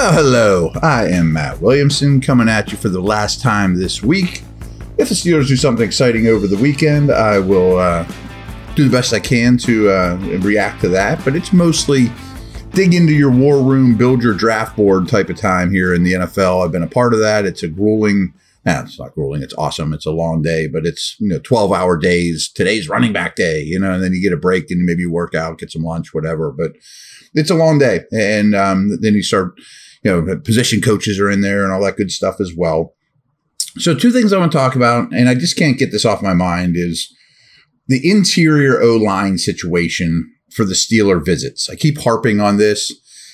Well, hello, I am Matt Williamson coming at you for the last time this week. If the Steelers do something exciting over the weekend, I will do the best I can to react to that, but it's mostly dig into your war room, build your draft board type of time here in the NFL. I've been a part of that. It's a grueling, it's not grueling, it's awesome. It's a long day, but it's 12-hour days. Today's running back day, and then you get a break and maybe you work out, get some lunch, whatever, but it's a long day. And then you start, position coaches are in there and all that good stuff as well. So two things I want to talk about, and I just can't get this off my mind, is the interior O-line situation for the Steeler visits. I keep harping on this,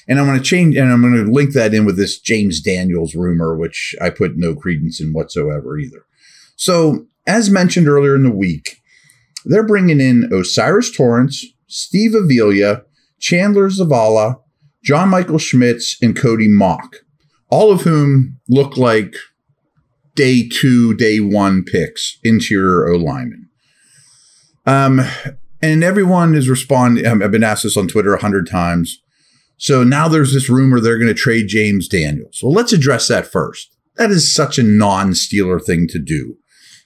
and I'm going to link that in with this James Daniels rumor, which I put no credence in whatsoever either. So, as mentioned earlier in the week, they're bringing in O'Cyrus Torrence, Steve Avila, Chandler Zavala, John Michael Schmitz, and Cody Mock, all of whom look like day two, day one picks, interior O-linemen. And everyone is responding. I've been asked this on Twitter 100 times. So now there's this rumor they're going to trade James Daniels. Well, let's address that first. That is such a non-Steeler thing to do.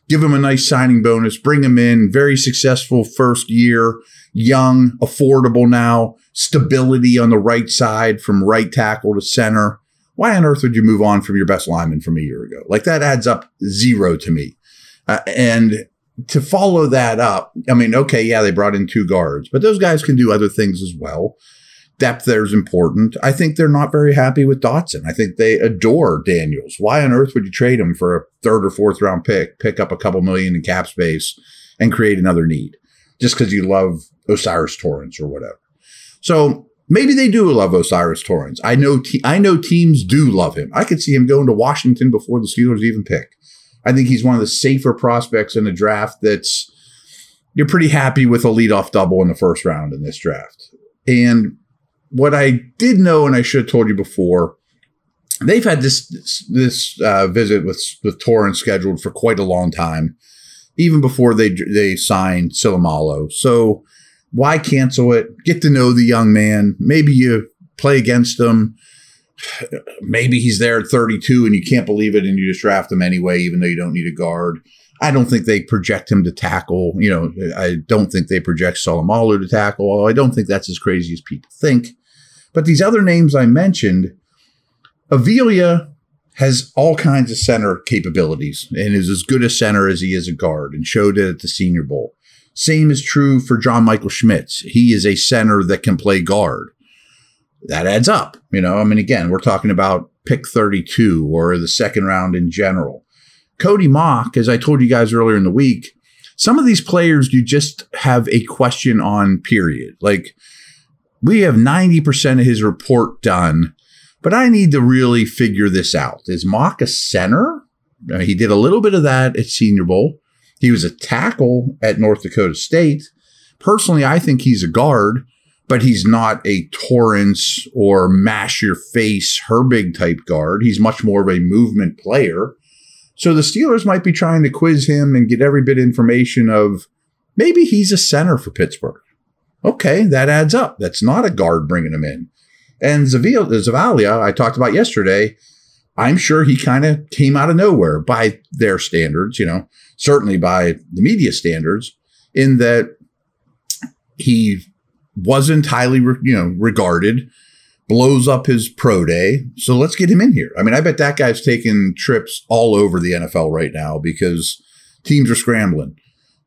Give him a nice signing bonus, bring him in, very successful first year, young, affordable now, stability on the right side from right tackle to center. Why on earth would you move on from your best lineman from a year ago? Like, that adds up zero to me. And to follow that up, they brought in two guards, but those guys can do other things as well. Depth there is important. I think they're not very happy with Dotson. I think they adore Daniels. Why on earth would you trade him for a third or fourth round pick up a couple million in cap space, and create another need just because you love O'Cyrus Torrence or whatever? So maybe they do love O'Cyrus Torrence. I know teams do love him. I could see him going to Washington before the Steelers even pick. I think he's one of the safer prospects in the draft. You're pretty happy with a leadoff double in the first round in this draft. And what I did know, and I should have told you before, they've had this visit with Torrance scheduled for quite a long time, even before they signed Sillamalo. So why cancel it? Get to know the young man. Maybe you play against him. Maybe he's there at 32 and you can't believe it and you just draft him anyway, even though you don't need a guard. I don't think they project him to tackle. I don't think they project Sillamalo to tackle, although I don't think that's as crazy as people think. But these other names I mentioned, Avelia has all kinds of center capabilities and is as good a center as he is a guard, and showed it at the Senior Bowl. Same is true for John Michael Schmitz. He is a center that can play guard. That adds up. We're talking about pick 32 or the second round in general. Cody Mock, as I told you guys earlier in the week, some of these players you just have a question on, period. Like, we have 90% of his report done, but I need to really figure this out. Is Mock a center? He did a little bit of that at Senior Bowl. He was a tackle at North Dakota State. Personally, I think he's a guard, but he's not a Torrance or mash-your-face Herbig type guard. He's much more of a movement player. So the Steelers might be trying to quiz him and get every bit of information of, maybe he's a center for Pittsburgh. Okay, that adds up. That's not a guard bringing him in. And Zavalia, I talked about yesterday, I'm sure he kind of came out of nowhere by their standards, certainly by the media standards, in that he wasn't highly, regarded, blows up his pro day. So let's get him in here. I bet that guy's taking trips all over the NFL right now because teams are scrambling.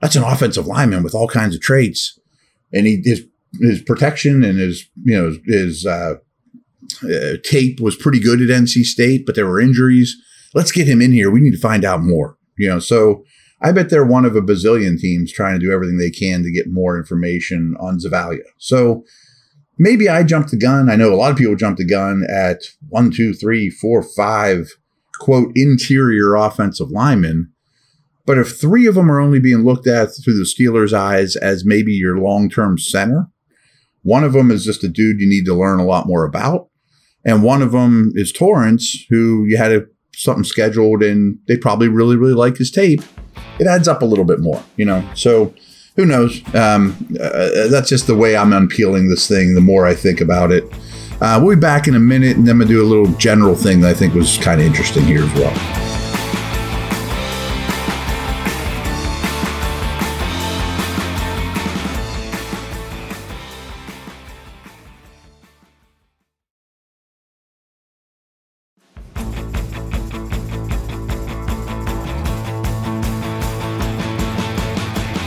That's an offensive lineman with all kinds of traits. And his protection and his tape was pretty good at NC State, but there were injuries. Let's get him in here. We need to find out more. So I bet they're one of a bazillion teams trying to do everything they can to get more information on Zavalia. So maybe I jumped the gun. I know a lot of people jumped the gun at 1, 2, 3, 4, 5, quote, interior offensive linemen. But if three of them are only being looked at through the Steelers' eyes as maybe your long-term center, one of them is just a dude you need to learn a lot more about, and one of them is Torrance, who you had something scheduled and they probably really, really like his tape. It adds up a little bit more, so who knows? That's just the way I'm unpeeling this thing the more I think about it. We'll be back in a minute, and then we'll do a little general thing that I think was kind of interesting here as well.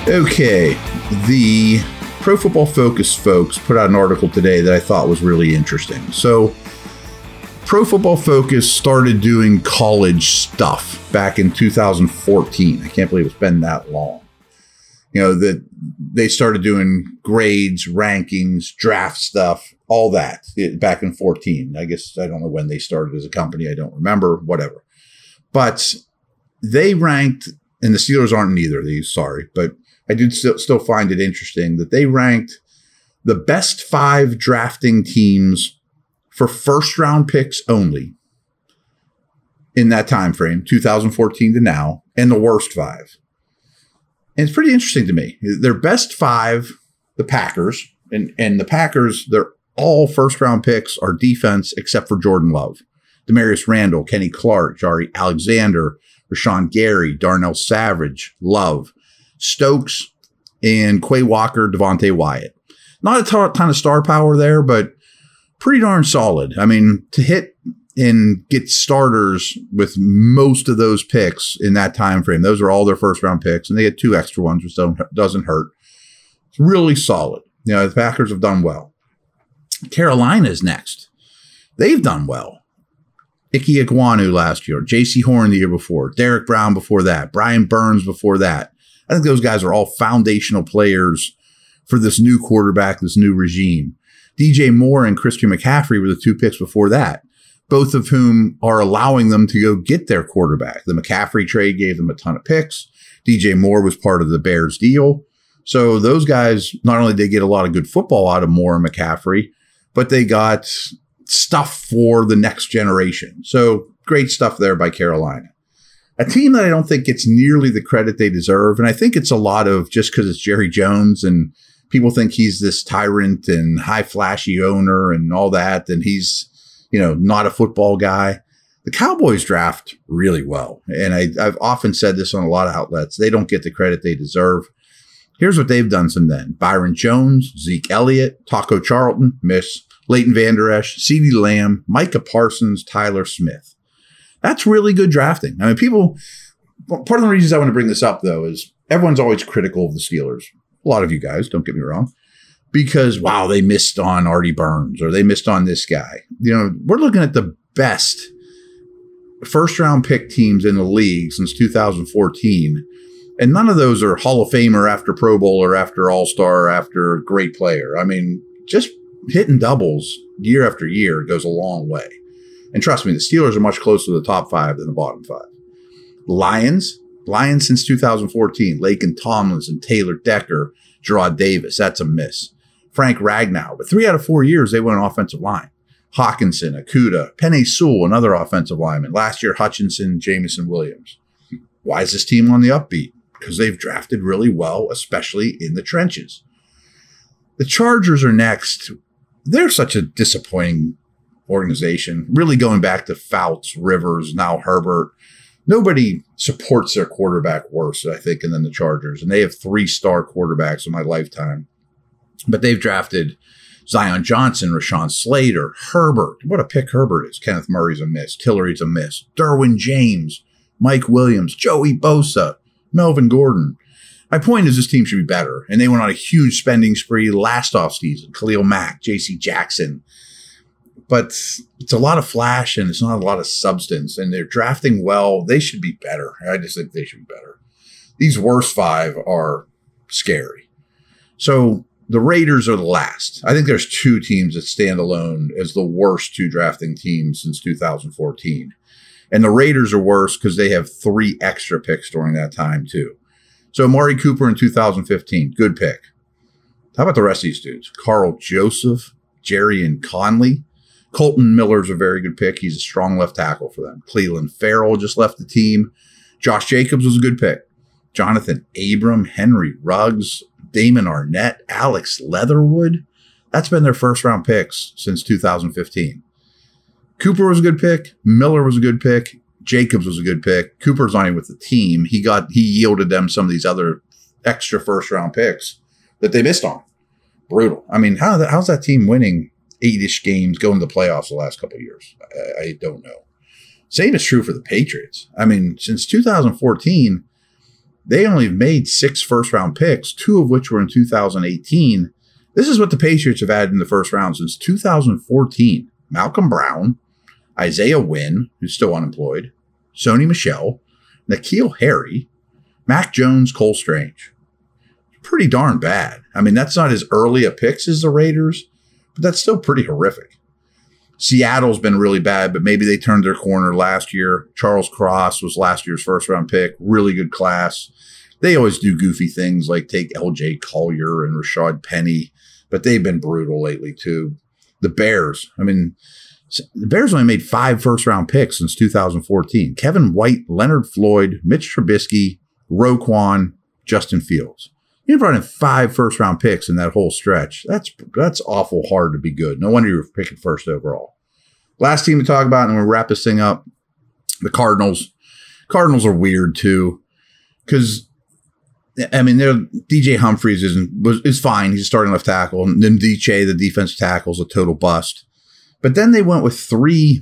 Okay, the Pro Football Focus folks put out an article today that I thought was really interesting. So, Pro Football Focus started doing college stuff back in 2014. I can't believe it's been that long. You know, that they started doing grades, rankings, draft stuff, all that back in 14. I guess I don't know when they started as a company. I don't remember, whatever. But they ranked, and the Steelers aren't in either of these, sorry, but I did still find it interesting that they ranked the best five drafting teams for first-round picks only in that time frame, 2014 to now, and the worst five. And it's pretty interesting to me. Their best five, the Packers, and the Packers, they're all first-round picks are defense except for Jordan Love, Demarius Randall, Kenny Clark, Jari Alexander, Rashan Gary, Darnell Savage, Love, Stokes, and Quay Walker, Devontae Wyatt. Not a ton of star power there, but pretty darn solid. I mean, to hit and get starters with most of those picks in that time frame, those are all their first-round picks, and they get two extra ones, which doesn't hurt. It's really solid. You know, the Packers have done well. Carolina's next. They've done well. Iki Iguanu last year, J.C. Horn the year before, Derek Brown before that, Brian Burns before that. I think those guys are all foundational players for this new quarterback, this new regime. DJ Moore and Christian McCaffrey were the two picks before that, both of whom are allowing them to go get their quarterback. The McCaffrey trade gave them a ton of picks. DJ Moore was part of the Bears deal. So those guys, not only did they get a lot of good football out of Moore and McCaffrey, but they got stuff for the next generation. So great stuff there by Carolina. A team that I don't think gets nearly the credit they deserve, and I think it's a lot of just because it's Jerry Jones and people think he's this tyrant and high flashy owner and all that, and he's, you know, not a football guy. The Cowboys draft really well, and I've often said this on a lot of outlets. They don't get the credit they deserve. Here's what they've done since then. Byron Jones, Zeke Elliott, Taco Charlton, Leighton Vander Esch, CeeDee Lamb, Micah Parsons, Tyler Smith. That's really good drafting. I mean, part of the reasons I want to bring this up, though, is everyone's always critical of the Steelers. A lot of you guys, don't get me wrong, because, wow, they missed on Artie Burns or they missed on this guy. You know, we're looking at the best first-round pick teams in the league since 2014, and none of those are Hall of Famer after Pro Bowl or after All-Star or after great player. I mean, just hitting doubles year after year goes a long way. And trust me, the Steelers are much closer to the top five than the bottom five. Lions since 2014, Lake and Tomlinson, Taylor Decker, Gerard Davis. That's a miss. Frank Ragnow. But 3 out of 4 years, they went an offensive line. Hawkinson, Okudah, Penei Sewell, another offensive lineman. Last year, Hutchinson, Jamison Williams. Why is this team on the upbeat? Because they've drafted really well, especially in the trenches. The Chargers are next. They're such a disappointing organization, really going back to Fouts, Rivers, now Herbert. Nobody supports their quarterback worse, I think, than the Chargers. And they have 3-star quarterbacks in my lifetime. But they've drafted Zion Johnson, Rashawn Slater, Herbert. What a pick Herbert is. Kenneth Murray's a miss. Tillery's a miss. Derwin James, Mike Williams, Joey Bosa, Melvin Gordon. My point is this team should be better. And they went on a huge spending spree last offseason. Khalil Mack, J.C. Jackson. But it's a lot of flash and it's not a lot of substance, and they're drafting well. They should be better. I just think they should be better. These worst five are scary. So the Raiders are the last. I think there's two teams that stand alone as the worst two drafting teams since 2014. And the Raiders are worse because they have 3 extra picks during that time too. So Amari Cooper in 2015, good pick. How about the rest of these dudes? Carl Joseph, Jerry and Conley. Colton Miller's a very good pick. He's a strong left tackle for them. Cleveland Farrell just left the team. Josh Jacobs was a good pick. Jonathan Abram, Henry Ruggs, Damon Arnett, Alex Leatherwood. That's been their first round picks since 2015. Cooper was a good pick. Miller was a good pick. Jacobs was a good pick. Cooper's not even with the team. He yielded them some of these other extra first round picks that they missed on. Brutal. I mean, how's that team winning 8-ish games, going to the playoffs the last couple of years? I don't know. Same is true for the Patriots. I mean, since 2014, they only made 6 first round picks, 2 of which were in 2018. This is what the Patriots have had in the first round since 2014. Malcolm Brown, Isaiah Wynn, who's still unemployed, Sony Michel, N'Keal Harry, Mac Jones, Cole Strange. Pretty darn bad. I mean, that's not as early a picks as the Raiders, but that's still pretty horrific. Seattle's been really bad, but maybe they turned their corner last year. Charles Cross was last year's first round pick. Really good class. They always do goofy things like take LJ Collier and Rashad Penny, but they've been brutal lately too. The Bears. I mean, the Bears only made 5 first round picks since 2014. Kevin White, Leonard Floyd, Mitch Trubisky, Roquan, Justin Fields. You brought in 5 first round picks in that whole stretch. That's awful hard to be good. No wonder you were picking first overall. Last team to talk about, and we'll wrap this thing up. The Cardinals. Cardinals are weird too, because I mean, DJ Humphries is fine. He's a starting left tackle, and then DJ, the defensive tackle, is a total bust. But then they went with 3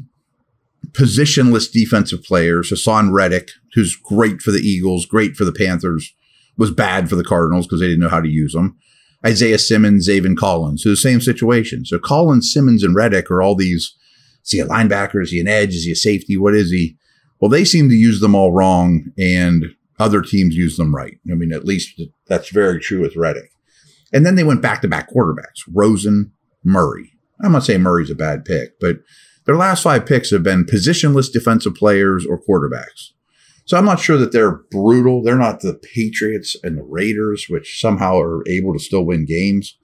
positionless defensive players. Hassan Reddick, who's great for the Eagles, great for the Panthers, was bad for the Cardinals because they didn't know how to use them. Isaiah Simmons, Zaven Collins, so the same situation. So Collins, Simmons, and Reddick are all these, is he a linebacker? Is he an edge? Is he a safety? What is he? Well, they seem to use them all wrong, and other teams use them right. I mean, at least that's very true with Reddick. And then they went back-to-back quarterbacks, Rosen, Murray. I'm not saying Murray's a bad pick, but their last 5 picks have been positionless defensive players or quarterbacks. So I'm not sure that they're brutal. They're not the Patriots and the Raiders, which somehow are able to still win games.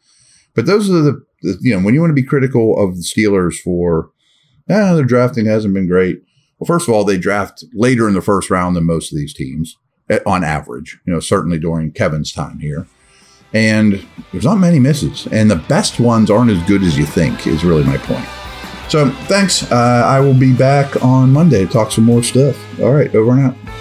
But those are the you know, when you want to be critical of the Steelers for, their drafting hasn't been great. Well, first of all, they draft later in the first round than most of these teams on average, you know, certainly during Kevin's time here. And there's not many misses. And the best ones aren't as good as you think is really my point. So thanks. I will be back on Monday to talk some more stuff. All right, over and out.